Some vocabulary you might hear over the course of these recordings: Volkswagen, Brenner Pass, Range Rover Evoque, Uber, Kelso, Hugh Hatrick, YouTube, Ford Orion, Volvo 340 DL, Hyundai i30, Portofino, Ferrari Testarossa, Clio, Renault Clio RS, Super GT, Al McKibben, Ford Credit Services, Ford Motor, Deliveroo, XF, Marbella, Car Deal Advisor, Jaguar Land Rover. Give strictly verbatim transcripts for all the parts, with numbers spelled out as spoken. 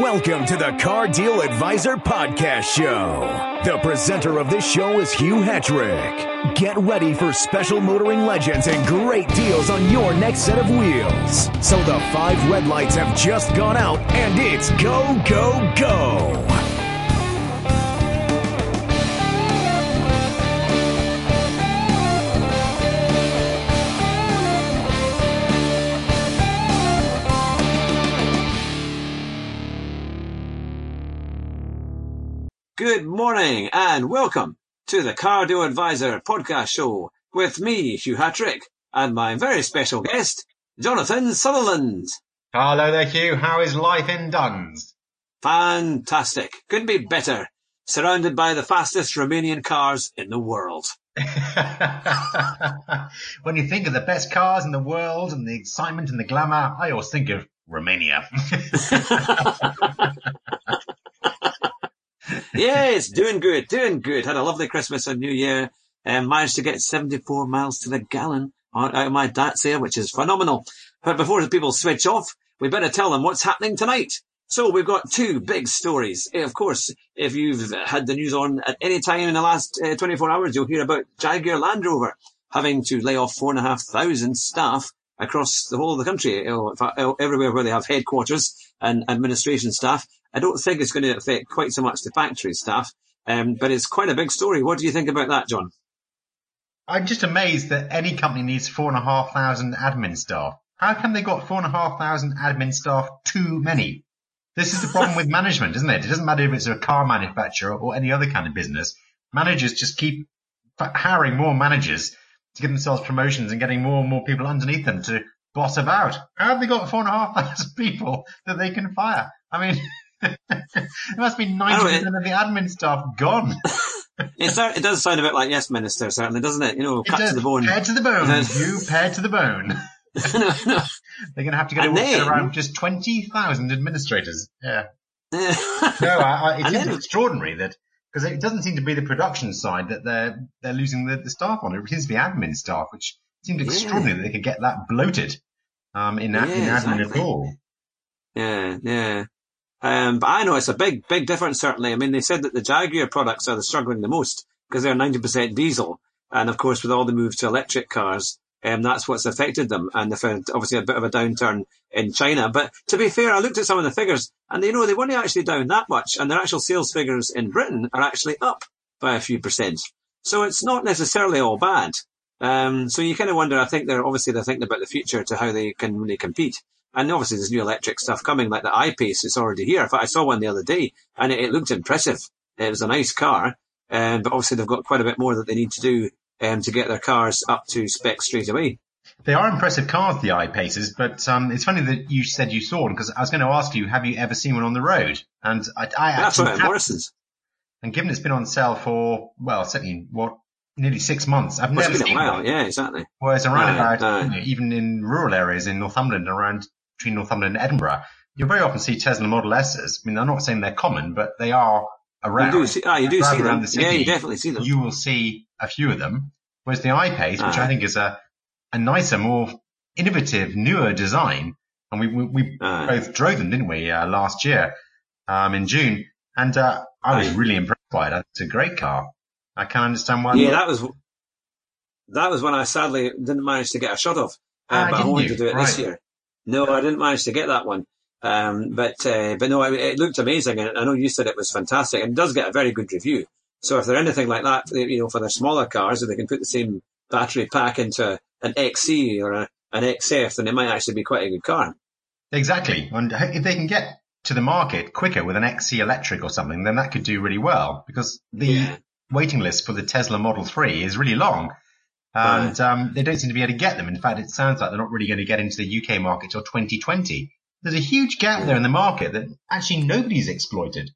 Welcome to the Car Deal Advisor Podcast Show. The presenter of this show is Hugh Hatrick. Get ready for special motoring legends and great deals on your next set of wheels. So the five red lights have just gone out and it's go, go, go. Good morning and welcome to the Car Deal Advisor podcast show with me, Hugh Hatrick, and my very special guest, Jonathan Sutherland. Hello there, Hugh. How is life in Duns? Fantastic. Couldn't be better. Surrounded by the fastest Romanian cars in the world. When you think of the best cars in the world and the excitement and the glamour, I always think of Romania. Yes, doing good, doing good. Had a lovely Christmas and New Year and managed to get seventy-four miles to the gallon out of my Dacia, which is phenomenal. But before people switch off, we better tell them what's happening tonight. So we've got two big stories. Of course, if you've had the news on at any time in the last uh, twenty-four hours, you'll hear about Jaguar Land Rover having to lay off four and a half thousand staff across the whole of the country, everywhere where they have headquarters and administration staff. I don't think it's going to affect quite so much the factory staff, um, but it's quite a big story. What do you think about that, John? I'm just amazed that any company needs four and a half thousand admin staff. How come they got four and a half thousand admin staff too many? This is the problem with management, isn't it? It doesn't matter if it's a car manufacturer or any other kind of business. Managers just keep hiring more managers to give themselves promotions and getting more and more people underneath them to boss about. How have they got four and a half thousand people that they can fire? I mean... It must be ninety percent of the admin staff gone. it, it does sound a bit like Yes Minister, certainly, doesn't it? You know, cut to the bone. Pared to the bone. You pared to the bone. no, no. They're going to have to get a around just twenty thousand administrators. Yeah. yeah. no, I, I, it is then, extraordinary that, because it doesn't seem to be the production side that they're they're losing the, the staff on. It seems to be admin staff, which seemed extraordinary yeah. that they could get that bloated um, in, yeah, in admin exactly. at all. Yeah, yeah. Um, but I know it's a big, big difference, certainly. I mean, they said that the Jaguar products are the struggling the most because they're ninety percent diesel. And, of course, with all the move to electric cars, um, that's what's affected them. And they found, obviously, a bit of a downturn in China. But to be fair, I looked at some of the figures and, you know, they weren't actually down that much. And their actual sales figures in Britain are actually up by a few percent. So it's not necessarily all bad. Um, so you kind of wonder, I think they're obviously they're thinking about the future to how they can really compete. And obviously there's new electric stuff coming, like the I-Pace is already here. In fact, I saw one the other day, and it, it looked impressive. It was a nice car, um, but obviously they've got quite a bit more that they need to do um, to get their cars up to spec straight away. They are impressive cars, the I-Paces, but um, it's funny that you said you saw one, because I was going to ask you, have you ever seen one on the road? And I, I actually That's right, Morrison's. And given it's been on sale for, well, certainly, what, nearly six months. I've never seen one. Well, yeah, exactly. Whereas around yeah, about, no. you know, even in rural areas in Northumberland, around... between Northumberland and Edinburgh, you'll very often see Tesla Model S's. I mean, I'm not saying they're common, but they are around. You do see, ah, you do see them. The city, yeah, you definitely see them. You will see a few of them. Whereas the I-Pace, ah. which I think is a, a nicer, more innovative, newer design, and we we, we ah. both drove them, didn't we, uh, last year um, in June, and uh, I was ah. really impressed by it. It's a great car. I can understand why. Yeah, that was that was when I sadly didn't manage to get a shot of, uh, ah, but I wanted you? to do it right. this year. No, I didn't manage to get that one. Um, but, uh, but no, I mean, it looked amazing. And I know you said it was fantastic and it does get a very good review. So if they're anything like that, you know, for their smaller cars, if they can put the same battery pack into an X C or a, an X F, then it might actually be quite a good car. Exactly. And if they can get to the market quicker with an X C electric or something, then that could do really well because the yeah. waiting list for the Tesla Model three is really long. And um, they don't seem to be able to get them. In fact, it sounds like they're not really going to get into the U K market till twenty twenty. There's a huge gap there in the market that actually nobody's exploited.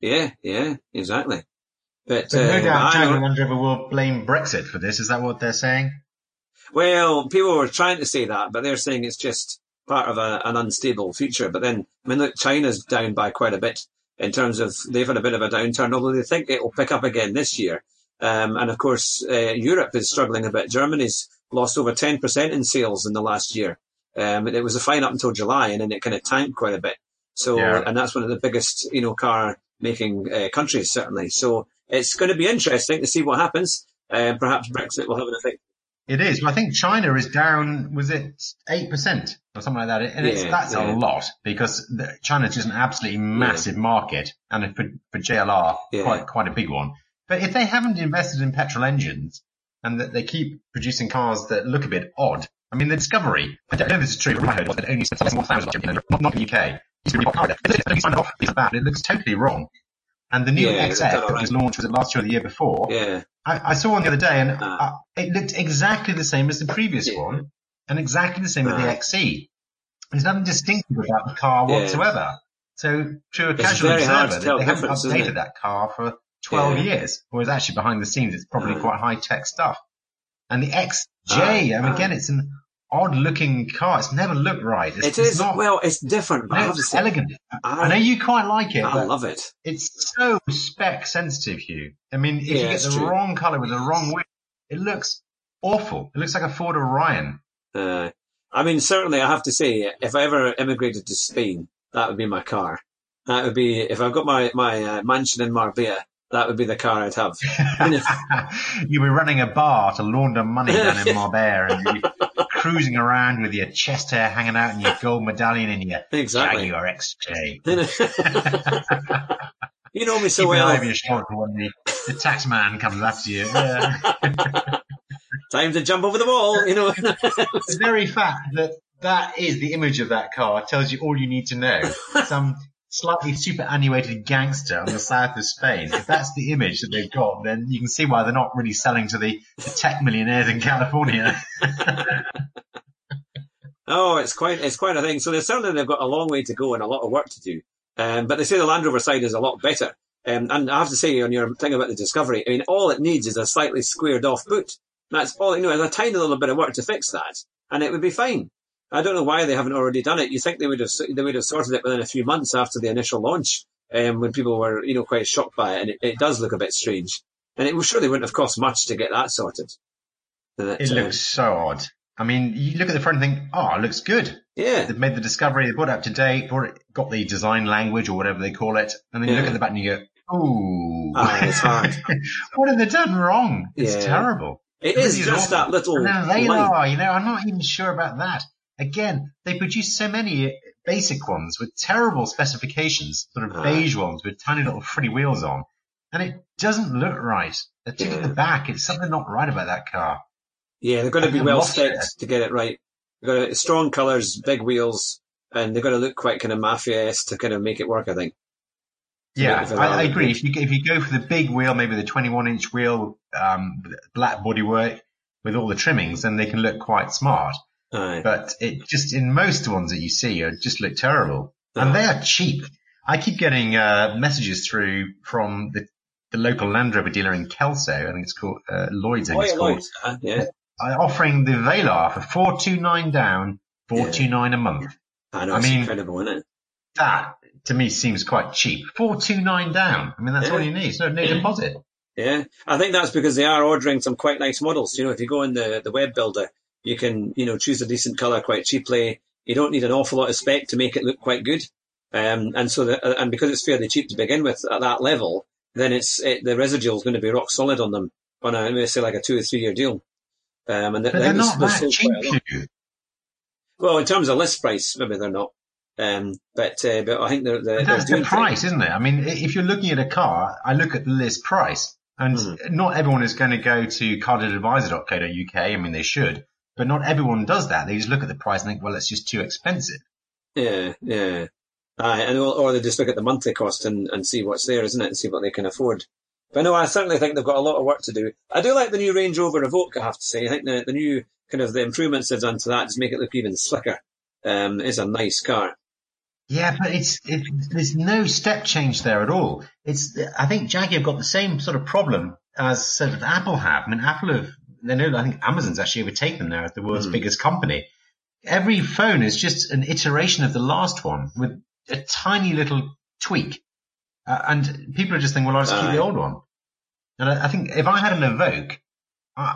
Yeah, yeah, exactly. But, but no uh, doubt Jaguar Land Rover will blame Brexit for this. Is that what they're saying? Well, people were trying to say that, but they're saying it's just part of a, an unstable future. But then, I mean, look, China's down by quite a bit in terms of they've had a bit of a downturn, although they think it will pick up again this year. Um, and, of course, uh, Europe is struggling a bit. Germany's lost over ten percent in sales in the last year. Um, it was a fine up until July, and then it kind of tanked quite a bit. So, yeah. and that's one of the biggest, you know, car making uh, countries, certainly. So it's going to be interesting to see what happens. Uh, perhaps Brexit will have an effect. It is. I think China is down, was it eight percent or something like that? And it's, yeah, that's yeah. a lot, because China's just an absolutely massive yeah. market, and for, for J L R, yeah. quite quite a big one. But if they haven't invested in petrol engines and that they keep producing cars that look a bit odd, I mean, the Discovery, I don't know if this is true, but I heard it only spent one thousand, not in the U K. It looks totally wrong. And the new yeah, X F that right. was launched, was it last year or the year before? Yeah. I, I saw one the other day, and uh, I, it looked exactly the same as the previous yeah. one, and exactly the same uh, as the X C. There's nothing distinctive about the car yeah. whatsoever. So to a it's casual observer, they, they haven't updated that car for twelve yeah. years, whereas actually behind the scenes it's probably uh, quite high-tech stuff. And the X J, uh, I mean, again, it's an odd-looking car. It's never looked right. It's, it is. It's not, well, it's different. No, I it's to elegant. I, I know you quite like it. I love it. It's so spec-sensitive, Hugh. I mean, if yeah, you get the true. wrong colour with the wrong wheel, it looks awful. It looks like a Ford Orion. Uh, I mean, certainly, I have to say, if I ever immigrated to Spain, that would be my car. That would be, if I've got my, my uh, mansion in Marbella, that would be the car I'd have. You were running a bar to launder money down in Marbella, and you're cruising around with your chest hair hanging out and your gold medallion in your exactly. Jaguar X J. You know me so Keep well. Keep an eye on your shoulder when the, the tax man comes after you. Yeah. Time to jump over the wall, you know. The very fact that that is the image of that car tells you all you need to know. Some slightly superannuated gangster on the south of Spain. If that's the image that they've got, then you can see why they're not really selling to the, the tech millionaires in California. Oh, it's quite it's quite a thing. So there's certainly they've got a long way to go and a lot of work to do. Um, but they say the Land Rover side is a lot better. Um, and I have to say on your thing about the Discovery, I mean, all it needs is a slightly squared off boot. That's all. You know, there's a tiny little bit of work to fix that, and it would be fine. I don't know why they haven't already done it. You think they would have they would have sorted it within a few months after the initial launch, um, when people were, you know, quite shocked by it, and it, it does look a bit strange. And it surely wouldn't have cost much to get that sorted. That, it uh, looks so odd. I mean, you look at the front and think, oh, it looks good. Yeah. They've made the Discovery, they brought it up to date, brought it, got the design language or whatever they call it, and then you yeah. look at the back and you go, ooh. Oh, it's hard. What have they done wrong? It's yeah. terrible. It, it is just awful. That little now they line. Are, you know, I'm not even sure about that. Again, they produce so many basic ones with terrible specifications, sort of beige ones with tiny little frilly wheels on, and it doesn't look right. They took yeah. it the back. It's something not right about that car. Yeah, they've got to be well specced to get it right. They've got to, strong colours, big wheels, and they've got to look quite kind of mafia-esque to kind of make it work, I think. Yeah, I, I agree. If you, if you go for the big wheel, maybe the twenty-one inch wheel, um, black bodywork with all the trimmings, then they can look quite smart. Aye. But it just in most ones that you see are just look terrible, and Aye. They are cheap. I keep getting uh, messages through from the, the local Land Rover dealer in Kelso. I think it's called uh, Lloyd's. I think it's called. Uh, yeah. uh, offering the Velar for four two nine down, four yeah. two nine a month. I know, I mean, incredible, isn't it? That to me seems quite cheap. Four two nine down. I mean, that's yeah. all you need. So no yeah. deposit. Yeah, I think that's because they are ordering some quite nice models. You know, if you go in the the web builder. You can, you know, choose a decent colour quite cheaply. You don't need an awful lot of spec to make it look quite good. Um, and so, the, and because it's fairly cheap to begin with at that level, then it's, it, the residual is going to be rock solid on them on a, let's say like a two or three year deal. Um, and the, but they're not that cheap. Well, in terms of list price, maybe they're not. Um, but, uh, but I think they're, they're, that's they're doing the price, things. Isn't it? I mean, if you're looking at a car, I look at the list price and mm. not everyone is going to go to cardead advisor dot co dot U K. I mean, they should. But not everyone does that. They just look at the price and think, well, it's just too expensive. Yeah, yeah. Aye, and or they just look at the monthly cost and, and see what's there, isn't it, and see what they can afford. But no, I certainly think they've got a lot of work to do. I do like the new Range Rover Evoque, I have to say. I think the, the new kind of the improvements they've done to that just make it look even slicker. Um, it's a nice car. Yeah, but it's it, there's no step change there at all. It's I think Jaguar got the same sort of problem as sort of Apple have. I mean, Apple have. They know, I think Amazon's actually overtaken them now as the world's mm. biggest company. Every phone is just an iteration of the last one with a tiny little tweak. Uh, and people are just thinking, well, I'll just keep uh, the old one. And I, I think if I had an Evoque, I,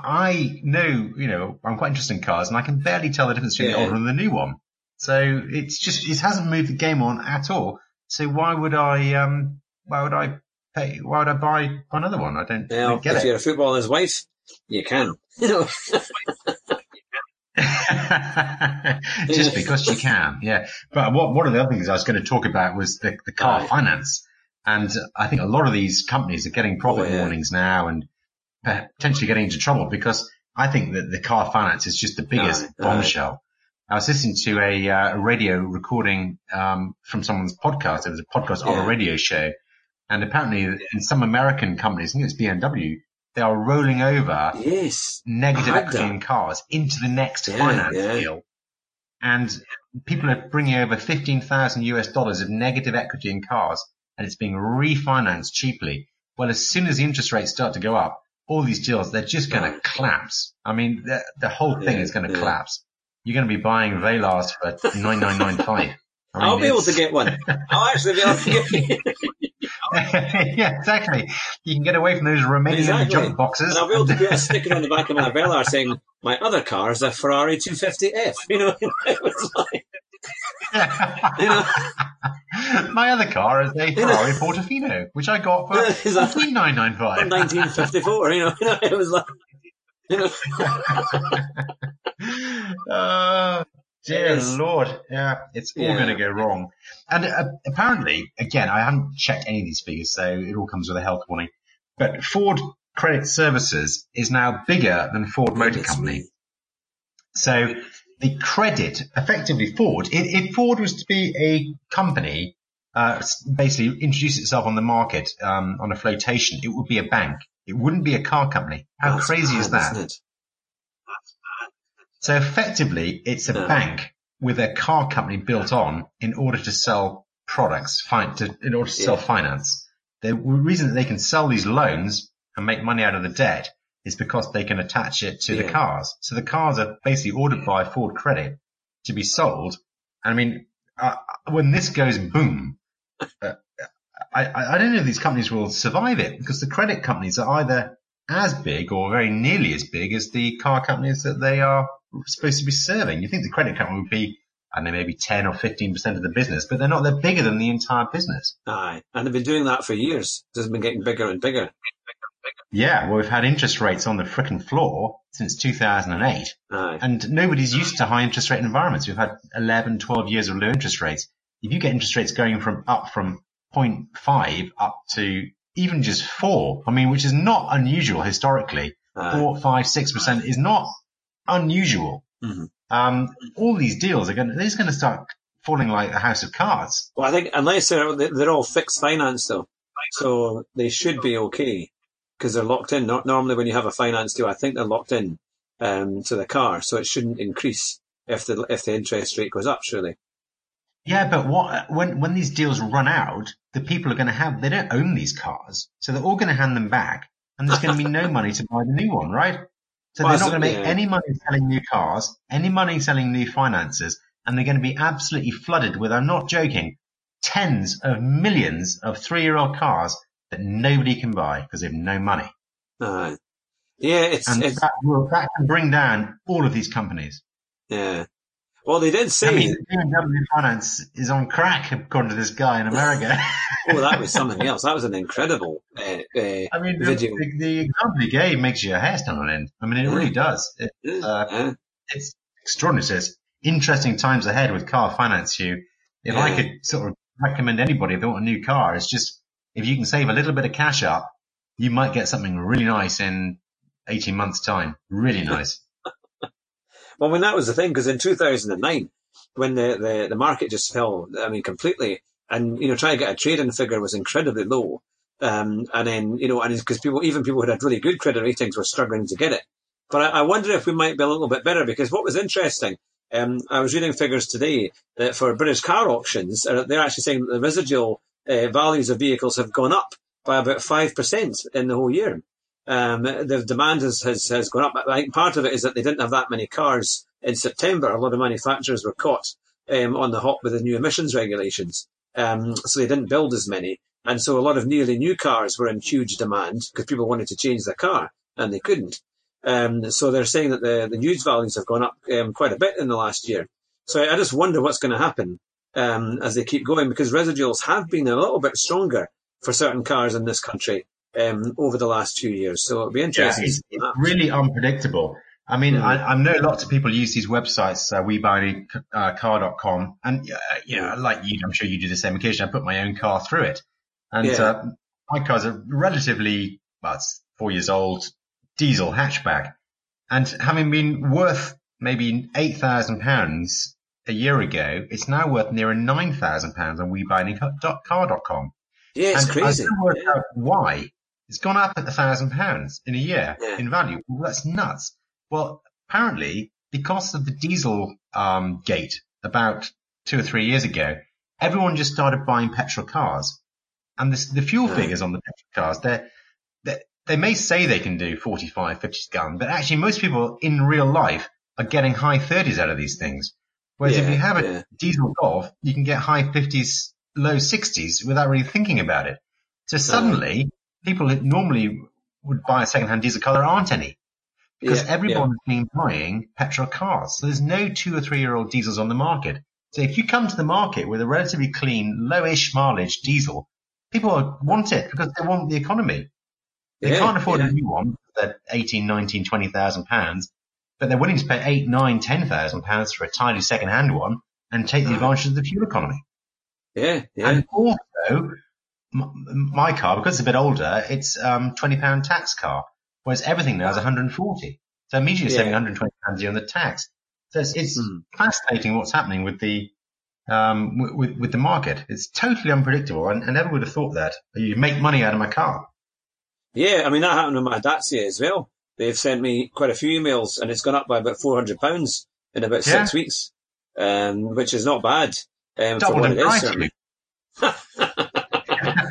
I know, you know, I'm quite interested in cars and I can barely tell the difference between yeah. the old one and the new one. So it's just, it hasn't moved the game on at all. So why would I, um, why would I pay, why would I buy another one? I don't, well, I don't get if it. If you're a footballer's wife, you can. You know. Just because you can, yeah. But what, one of the other things I was going to talk about was the, the car right. finance. And I think a lot of these companies are getting profit oh, yeah. warnings now and potentially getting into trouble because I think that the car finance is just the biggest right. bombshell. Right. I was listening to a, uh, a radio recording um, from someone's podcast. It was a podcast yeah. on a radio show. And apparently in some American companies, I think it's B M W, they are rolling over yes. negative equity in cars into the next yeah, finance yeah. deal. And people are bringing over fifteen thousand US dollars of negative equity in cars, and it's being refinanced cheaply. Well, as soon as the interest rates start to go up, all these deals, they're just going to collapse. I mean, the, the whole thing yeah, is going to yeah. collapse. You're going to be buying Velars for nine nine nine five. I mean, I'll be it's... able to get one. I'll actually be able to get one. Yeah, exactly. You can get away from those remaining exactly. junk boxes. And I'll be able to put a sticker on the back of my Velar saying, my other car is a Ferrari two fifty F. You know, it was like... you know? My other car is a Ferrari Portofino, which I got for exactly. nine nine five. nineteen fifty-four, you know. You know, it was like... You know. uh... Dear yes. Lord, yeah, it's all yeah. going to go wrong. And uh, apparently, again, I haven't checked any of these figures, so it all comes with a health warning. But Ford Credit Services is now bigger than Ford Motor Company. Me. So the credit, effectively Ford, if Ford was to be a company, uh, basically introduce itself on the market um, on a flotation, it would be a bank. It wouldn't be a car company. How That's crazy bad, is that? Isn't it? So effectively, it's a no. bank with a car company built on in order to sell products, fin- to, in order to yeah. sell finance. The reason that they can sell these loans and make money out of the debt is because they can attach it to yeah. the cars. So the cars are basically ordered yeah. by Ford Credit to be sold. I mean, uh, when this goes boom, uh, I, I don't know if these companies will survive it because the credit companies are either as big or very nearly as big as the car companies that they are supposed to be serving. You think the credit company would be, I don't know, maybe ten or fifteen percent of the business, but they're not. They're bigger than the entire business. Aye, and they've been doing that for years. It's been getting bigger and bigger. Yeah, well, we've had interest rates on the frickin' floor since two thousand eight, Aye. And nobody's used to high interest rate environments. We've had eleven, twelve years of low interest rates. If you get interest rates going from up from zero point five up to even just four, I mean, which is not unusual historically. Aye. Four, five, six percent is not unusual. Mm-hmm. Um, all these deals are going to—they're going to start falling like a house of cards. Well, I think unless they're they're all fixed finance though, so they should be okay because they're locked in. Not normally when you have a finance deal, I think they're locked in um, to the car, so it shouldn't increase if the if the interest rate goes up, surely. Yeah, but what, when when these deals run out, the people are going to have they don't own these cars, so they're all going to hand them back, and there's going to be no money to buy the new one, right? So well, they're not going to make yeah. any money selling new cars, any money selling new finances, and they're going to be absolutely flooded with, I'm not joking, tens of millions of three-year-old cars that nobody can buy because they have no money. Uh, yeah, it's, and it's, that, will, that can bring down all of these companies. Yeah. Well, they did say... I mean, B M W Finance is on crack, according to this guy in America. Oh, that was something else. That was an incredible uh, uh, I mean, video. The, the example he gave makes your hair stand on end. I mean, it yeah. really does. It, uh, yeah. It's extraordinary. It says, interesting times ahead with car finance, Hugh. If yeah. I could sort of recommend anybody if they want a new car, it's just if you can save a little bit of cash up, you might get something really nice in eighteen months' time. Really nice. Well, when that was the thing, because in two thousand nine, when the, the, the market just fell, I mean, completely, and, you know, trying to get a trade-in figure was incredibly low. Um, and then, you know, and because people, even people who had really good credit ratings were struggling to get it. But I, I wonder if we might be a little bit better, because what was interesting, um, I was reading figures today that for British car auctions, they're actually saying that the residual uh, values of vehicles have gone up by about five percent in the whole year. Um, the demand has, has, has gone up. I think part of it is that they didn't have that many cars in September. A lot of manufacturers were caught um, on the hop with the new emissions regulations. Um, so they didn't build as many. And so a lot of nearly new cars were in huge demand because people wanted to change their car and they couldn't. Um, so they're saying that the, the used values have gone up um, quite a bit in the last year. So I just wonder what's going to happen um, as they keep going, because residuals have been a little bit stronger for certain cars in this country um, over the last few years. So it'll be interesting. Yeah, it's, it's really unpredictable. I mean, mm. I, I know lots of people use these websites, uh, we buy any car dot com, and uh, yeah, like you, I'm sure you do the same occasion. I put my own car through it, and yeah. uh, my car's a relatively, well, it's four years old diesel hatchback, and having been worth maybe eight thousand pounds a year ago, it's now worth nearer nine thousand pounds on we buy any car dot com. Yeah, it's and crazy. I still work yeah. out why it's gone up at a thousand pounds in a year yeah. in value. Well, that's nuts. Well, apparently, because of the diesel um, gate about two or three years ago, everyone just started buying petrol cars. And this, the fuel figures on the petrol cars, they're, they're, they may say they can do forty-five, fifty gallon, but actually most people in real life are getting high thirties out of these things. Whereas yeah, if you have a yeah. diesel Golf, you can get high fifties, low sixties without really thinking about it. So suddenly, yeah. people that normally would buy a second-hand diesel car, there aren't any. Because yeah, everyone's yeah. been buying petrol cars. So there's no two or three year old diesels on the market. So if you come to the market with a relatively clean, lowish mileage diesel, people want it because they want the economy. They yeah, can't afford yeah. a new one for eighteen, nineteen, twenty thousand pounds, but they're willing to pay eight, nine, ten thousand pounds for a tidy second hand one and take the advantage of the fuel economy. Yeah. yeah. And also my, my car, because it's a bit older, it's um twenty pound tax car. Whereas everything now is one hundred forty. So immediately yeah. saving one hundred twenty pounds a year on the tax. So it's, it's mm. fascinating what's happening with the, um, w- with, with the market. It's totally unpredictable. And I, I never would have thought that. You make money out of my car. Yeah. I mean, that happened with my Dacia as well. They've sent me quite a few emails and it's gone up by about four hundred pounds in about yeah. six weeks, um, which is not bad. Um, Double the price, certainly.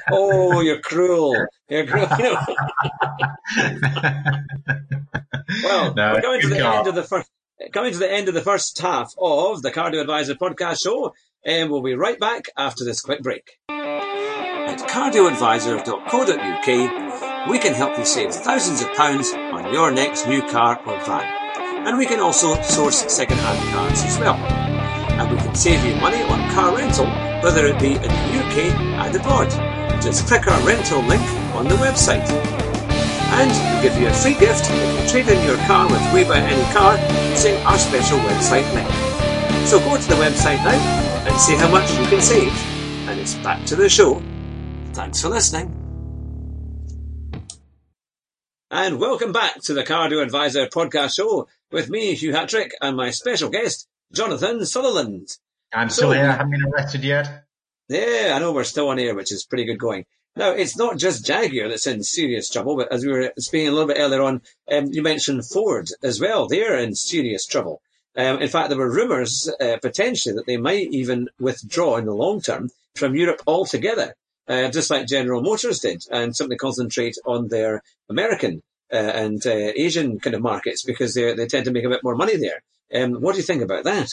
Oh, you're cruel. You're cruel. Well, no, we're coming to the end of the first, coming to the end of the first half of the Cardio Advisor podcast show, and we'll be right back after this quick break. At cardio advisor dot co dot U K, we can help you save thousands of pounds on your next new car or van. And we can also source second-hand cars as well. And we can save you money on car rental, whether it be in the U K and abroad. Just click our rental link on the website. And we'll give you a free gift if you trade in your car with We Buy Any Car using our special website link. So go to the website now and see how much you can save. And it's back to the show. Thanks for listening. And welcome back to the Cardio Advisor podcast show with me, Hugh Hatrick, and my special guest, Jonathan Sutherland. I'm still so, here. I haven't been arrested yet. Yeah, I know we're still on air, which is pretty good going. Now, it's not just Jaguar that's in serious trouble, but as we were speaking a little bit earlier on, um, you mentioned Ford as well. They're in serious trouble. Um, in fact, there were rumours uh, potentially that they might even withdraw in the long term from Europe altogether, uh, just like General Motors did, and simply concentrate on their American uh, and uh, Asian kind of markets because they they tend to make a bit more money there. Um, what do you think about that?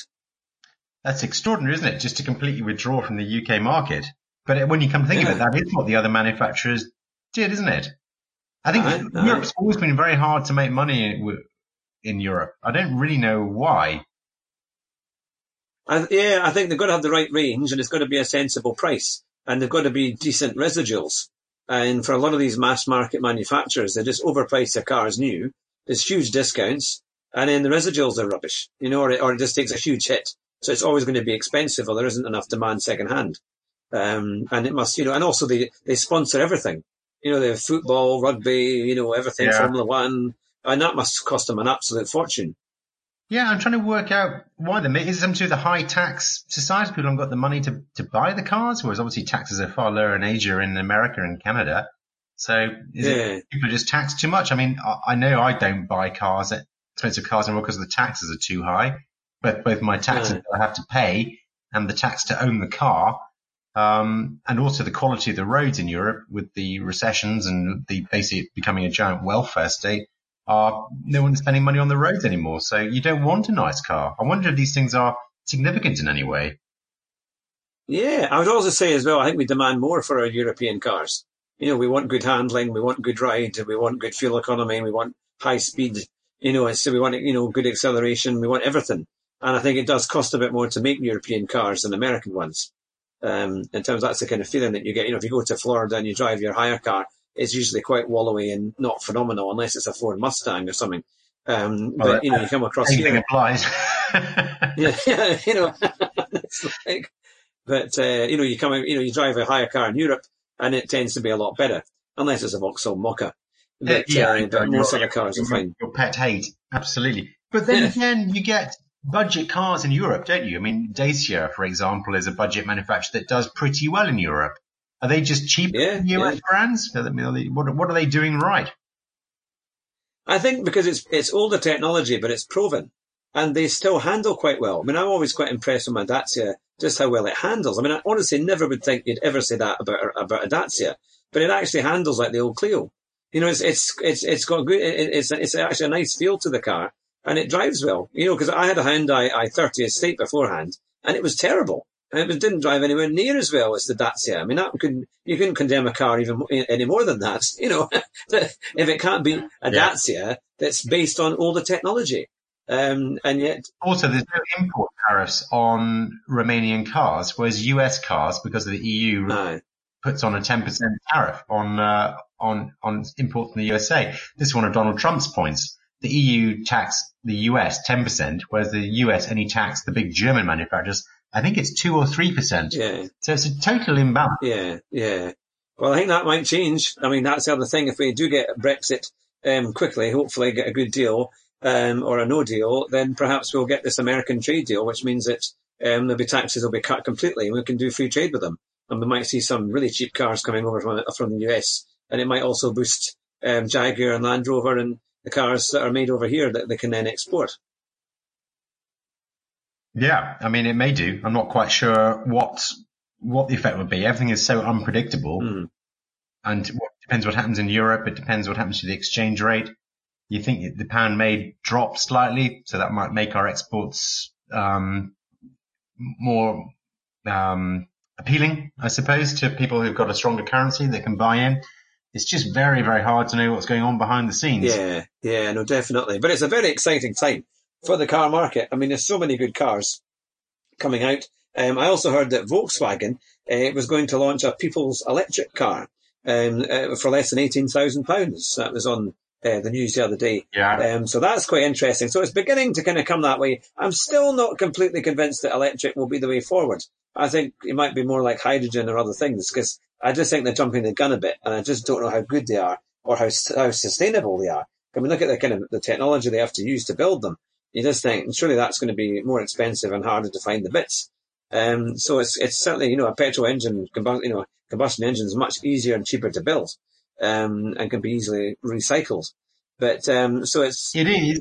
That's extraordinary, isn't it? Just to completely withdraw from the U K market. But when you come to think yeah. of it, that is what the other manufacturers did, isn't it? I think I, I, Europe's always been very hard to make money in Europe. I don't really know why. I, yeah, I think they've got to have the right range and it's got to be a sensible price and they've got to be decent residuals. And for a lot of these mass market manufacturers, they just overprice their cars new. There's huge discounts and then the residuals are rubbish, you know, or it, or it just takes a huge hit. So it's always going to be expensive or there isn't enough demand secondhand. Um, and it must, you know, and also they, they sponsor everything. You know, they have football, rugby, you know, everything, yeah. Formula One. And that must cost them an absolute fortune. Yeah, I'm trying to work out why they make it. Is it something to do with the high tax society? People haven't got the money to, to buy the cars, whereas obviously taxes are far lower in Asia, in America and Canada. So is yeah. it people just tax too much? I mean, I, I know I don't buy cars, expensive cars anymore because the taxes are too high. Both, both my tax yeah. that I have to pay and the tax to own the car, um, and also the quality of the roads in Europe with the recessions and the basically becoming a giant welfare state, are no one's spending money on the roads anymore. So you don't want a nice car. I wonder if these things are significant in any way. Yeah, I would also say as well, I think we demand more for our European cars. You know, we want good handling, we want good ride, we want good fuel economy, we want high speed, you know, and so we want, you know, good acceleration, we want everything. And I think it does cost a bit more to make European cars than American ones. Um, in terms of that's the kind of feeling that you get. You know, if you go to Florida and you drive your hire car, it's usually quite wallowy and not phenomenal, unless it's a Ford Mustang or something. Um, but, well, you know, you come across... Anything applies. yeah, yeah, you know. It's like, but, uh, you know, you come, you know, you drive a hire car in Europe and it tends to be a lot better, unless it's a Vauxhall Mokka. Uh, yeah, uh, but most other cars are fine. Your pet hate, absolutely. But then yeah. again, you get... budget cars in Europe, don't you? I mean, Dacia, for example, is a budget manufacturer that does pretty well in Europe. Are they just cheap yeah, U S yeah. brands? I mean, what, what are they doing right? I think because it's it's older technology, but it's proven, and they still handle quite well. I mean, I'm always quite impressed with my Dacia, just how well it handles. I mean, I honestly never would think you'd ever say that about about a Dacia, but it actually handles like the old Clio. You know, it's it's it's it's got good. It, it's it's actually a nice feel to the car. And it drives well, you know, because I had a Hyundai i thirty estate beforehand, and it was terrible. And it didn't drive anywhere near as well as the Dacia. I mean, that could, you couldn't condemn a car even any more than that, you know, if it can't be a yeah. Dacia that's based on older technology. Um, and yet... Also, there's no import tariffs on Romanian cars, whereas U S cars, because of the E U, no. puts on a ten percent tariff on, uh, on, on import from the U S A. This is one of Donald Trump's points. The E U tax the U S ten percent, whereas the U S only tax the big German manufacturers. I think it's two or three percent. Yeah. So it's a total imbalance. Yeah, yeah. Well, I think that might change. I mean, that's the other thing. If we do get Brexit um, quickly, hopefully get a good deal um, or a no deal, then perhaps we'll get this American trade deal, which means that um, there'll be taxes will be cut completely, and we can do free trade with them. And we might see some really cheap cars coming over from, from the U S, and it might also boost um, Jaguar and Land Rover and the cars that are made over here that they can then export. Yeah, I mean, it may do. I'm not quite sure what what the effect would be. Everything is so unpredictable. Mm. And it depends what happens in Europe. It depends what happens to the exchange rate. You think the pound may drop slightly, so that might make our exports um, more um, appealing, I suppose, to people who've got a stronger currency that can buy in. It's just very, very hard to know what's going on behind the scenes. Yeah, yeah, no, definitely. But it's a very exciting time for the car market. I mean, there's so many good cars coming out. Um, I also heard that Volkswagen uh, was going to launch a people's electric car um, uh, for less than eighteen thousand pounds. That was on uh, the news the other day. Yeah. Um, so that's quite interesting. So it's beginning to kind of come that way. I'm still not completely convinced that electric will be the way forward. I think it might be more like hydrogen or other things, because I just think they're jumping the gun a bit, and I just don't know how good they are or how how sustainable they are. I mean, look at the kind of the technology they have to use to build them. You just think, and surely that's going to be more expensive and harder to find the bits. Um, so it's it's certainly, you know, a petrol engine, you know, combustion engine is much easier and cheaper to build, um, and can be easily recycled. But um, so it's it is.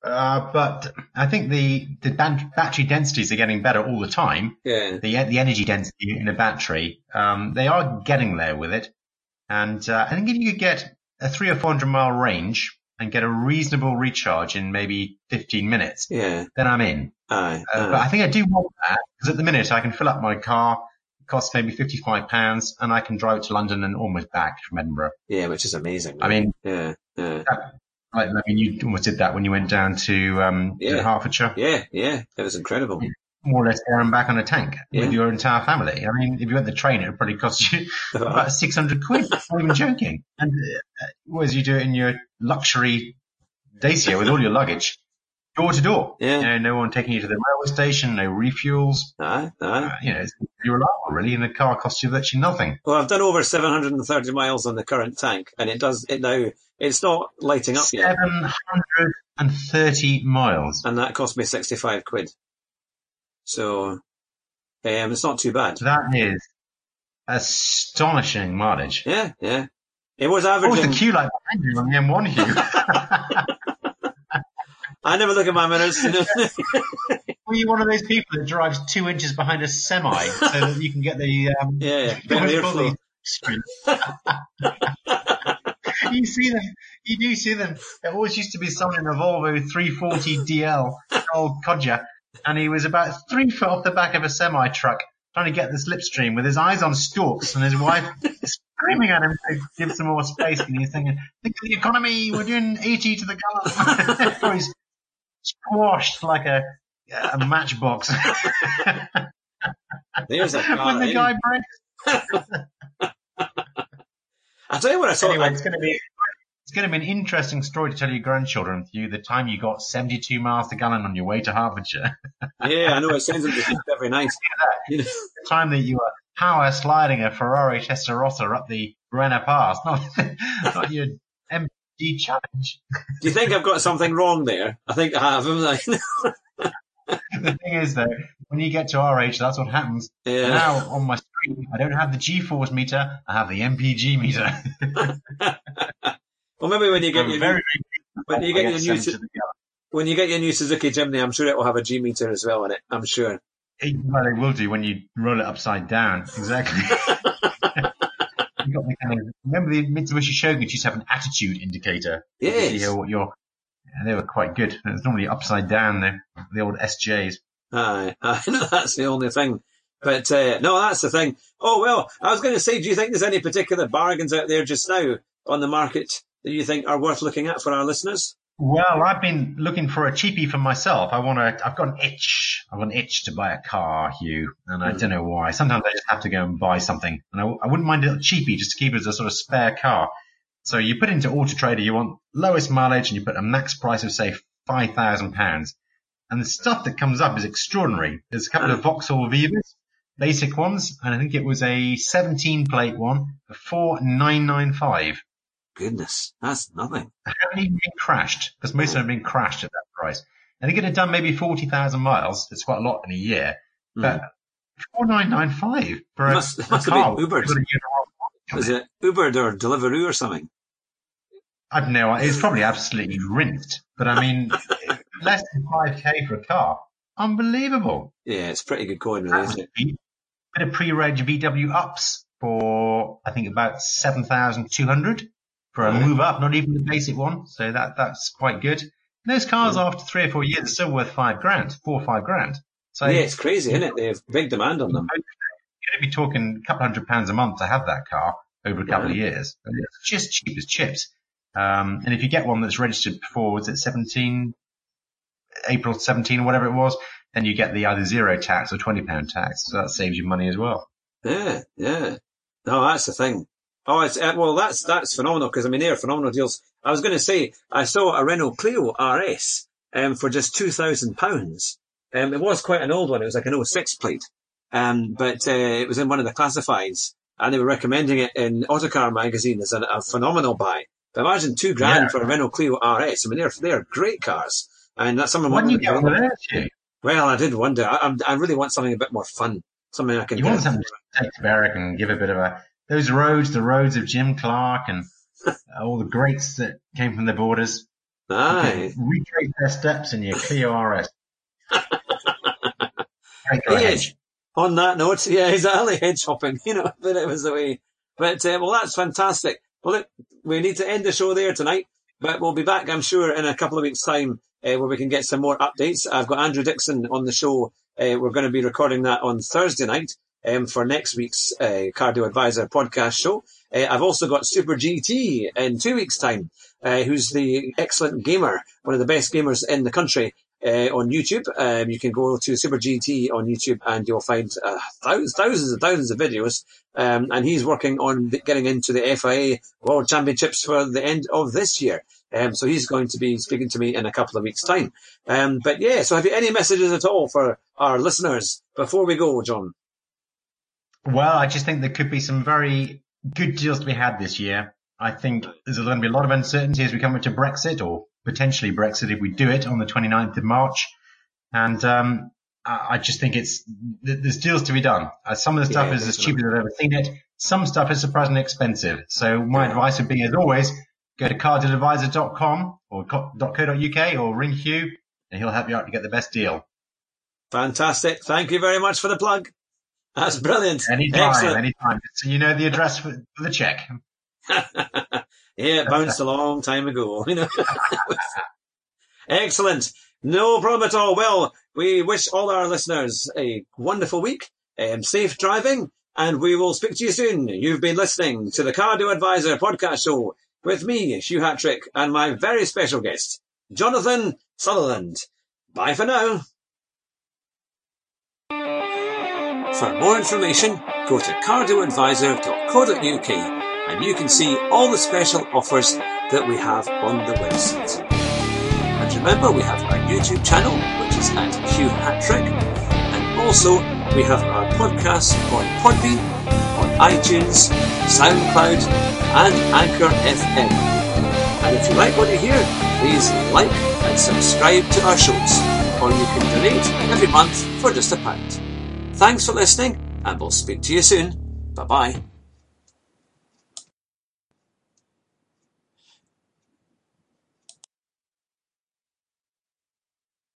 Uh, but I think the, the battery densities are getting better all the time. Yeah. The the energy density in a battery, um, they are getting there with it. And uh, I think if you could get a three or four hundred mile range and get a reasonable recharge in maybe fifteen minutes, yeah. then I'm in. Aye, uh, aye. But I think I do want that, because at the minute I can fill up my car. Costs maybe fifty-five pounds, and I can drive it to London and almost back from Edinburgh. Yeah, which is amazing. I mean, yeah, yeah. That, Like, I mean, you almost did that when you went down to, um, yeah. to Hertfordshire. Yeah, yeah, that was incredible. More or less there and back on a tank yeah. with your entire family. I mean, if you went the train, it would probably cost you about six hundred quid. I'm even joking. And uh, whereas you do it in your luxury Dacia with all your luggage, door to door. Yeah. You know, no one taking you to the railway station, no refuels. No, no. Uh, you know, it's reliable, really, and the car costs you virtually nothing. Well, I've done over seven hundred thirty miles on the current tank, and it does, it now, it's not lighting up yet. seven hundred thirty miles. And that cost me sixty-five quid. So, um, it's not too bad. That is astonishing mileage. Yeah, yeah. It was averaging. What was the queue like behind you on the M one, Hugh? I never look at my minutes. You know? Were you one of those people that drives two inches behind a semi so that you can get the, um, yeah, yeah. You see them. You do see them. There always used to be someone in a Volvo three forty D L, old codger, and he was about three foot off the back of a semi truck, trying to get the slipstream with his eyes on stalks, and his wife screaming at him to give some more space. And he's thinking, "Think of the economy. We're doing eighty to the gallon." He's squashed like a a matchbox. There's a car when the in. guy breaks. I tell you what I saw. Anyway, I, it's going to be it's going to be an interesting story to tell your grandchildren. You, the time you got seventy-two miles to gallon on your way to Hertfordshire. Yeah, I know. It sounds very nice. Yeah, the time that you were power sliding a Ferrari Testarossa up the Brenner Pass, not, not your M D challenge. Do you think I've got something wrong there? I think I have. Haven't I? The thing is, though, when you get to our age, that's what happens. Yeah. Now on my screen, I don't have the G-force meter; I have the M P G meter. Well, maybe when you get I'm your very, new, when you get I your get new Su- when you get your new Suzuki Jimny, I'm sure it will have a G meter as well in it. I'm sure. Well, it will do when you roll it upside down. Exactly. You got the kind of, remember the Mitsubishi Shogun used to have an attitude indicator. Yes. You hear what you're. And they were quite good. It's normally upside down, the, the old S Js. Aye, I know that's the only thing. But, uh, no, that's the thing. Oh, well, I was going to say, do you think there's any particular bargains out there just now on the market that you think are worth looking at for our listeners? Well, I've been looking for a cheapie for myself. I want to, I've got an itch. I've got an itch to buy a car, Hugh, and I mm. don't know why. Sometimes I just have to go and buy something. And I, I wouldn't mind a cheapie just to keep it as a sort of spare car. So you put into Auto Trader, you want lowest mileage, and you put a max price of, say, five thousand pounds. And the stuff that comes up is extraordinary. There's a couple of Vauxhall Vivas, basic ones, and I think it was a seventeen plate one for four thousand nine hundred ninety-five. Goodness, that's nothing. I haven't even been crashed, because most of them have been crashed at that price. And they could have done maybe forty thousand miles. It's quite a lot in a year. Mm. But four thousand nine hundred ninety-five for must, a, must a car. Must have been Ubered. Is it Ubered or Deliveroo or something? I don't know. It's probably absolutely rinsed. But, I mean, less than five K for a car. Unbelievable. Yeah, it's pretty good coin, really, isn't it? A bit of pre-reg V W ups for, I think, about seven thousand two hundred for a move up, not even the basic one. So that that's quite good. And those cars, yeah, after three or four years, are still worth five grand, four or five grand. So yeah, it's crazy, isn't it? They have big demand on them. You're going to be talking a couple hundred pounds a month to have that car over a couple yeah. of years. And it's just cheap as chips. Um, and if you get one that's registered before, was it seventeen, April seventeenth, whatever it was, then you get the either zero tax or twenty pound tax. So that saves you money as well. Yeah, yeah. No, that's the thing. Oh, it's, uh, well, that's that's phenomenal, because, I mean, they're phenomenal deals. I was going to say, I saw a Renault Clio R S um, for just two thousand pounds. Um, it was quite an old one. It was like an oh six plate. Um, but uh, it was in one of the classifieds, and they were recommending it in Autocar magazine as a, a phenomenal buy. But imagine two grand yeah. for a Renault Clio R S. I mean, they're, they're great cars. And that's something. When you get one of those? Well, I did wonder. I, I really want something a bit more fun. Something I can do. You want something to take to Barrack and give a bit of a... Those roads, the roads of Jim Clark and all the greats that came from the borders. Aye. Retrace their steps in your Clio R S. Hedge. On that note, yeah, exactly, hedge hopping, you know, but it was the way. But, uh, well, that's fantastic. Well, look, we need to end the show there tonight, but we'll be back, I'm sure, in a couple of weeks' time uh, where we can get some more updates. I've got Andrew Dixon on the show. Uh, we're going to be recording that on Thursday night. Um, for next week's uh, Cardio Advisor podcast show. Uh, I've also got Super G T in two weeks' time, uh, who's the excellent gamer, one of the best gamers in the country uh, on YouTube. Um, you can go to Super G T on YouTube and you'll find uh, thousands, thousands and thousands of videos. Um, and he's working on getting into the F I A World Championships for the end of this year. Um, so he's going to be speaking to me in a couple of weeks' time. Um, but yeah, so have you any messages at all for our listeners before we go, John? Well, I just think there could be some very good deals to be had this year. I think there's going to be a lot of uncertainty as we come into Brexit, or potentially Brexit if we do it on the twenty-ninth of March. And um, I just think it's there's deals to be done. Uh, some of the stuff yeah, is as cheap as I've ever seen it. Some stuff is surprisingly expensive. So my yeah. advice would be, as always, go to cardeal advisor dot com or .co.uk or ring Hugh, and he'll help you out to get the best deal. Fantastic. Thank you very much for the plug. That's brilliant. Anytime, Excellent. anytime. So you know the address for the check. Yeah, it bounced a long time ago. You know. Excellent. No problem at all. Well, we wish all our listeners a wonderful week, um, safe driving, and we will speak to you soon. You've been listening to the Cardio Advisor podcast show with me, Hugh Hatrick, and my very special guest, Jonathan Sutherland. Bye for now. For more information, go to cardio advisor dot co dot U K and you can see all the special offers that we have on the website. And remember, we have our YouTube channel, which is at Hugh Hatrick, and also we have our podcast on Podbean, on iTunes, SoundCloud and Anchor F M. And if you like what you hear, please like and subscribe to our shows, or you can donate every month for just a pound. Thanks for listening, and we'll speak to you soon. Bye bye.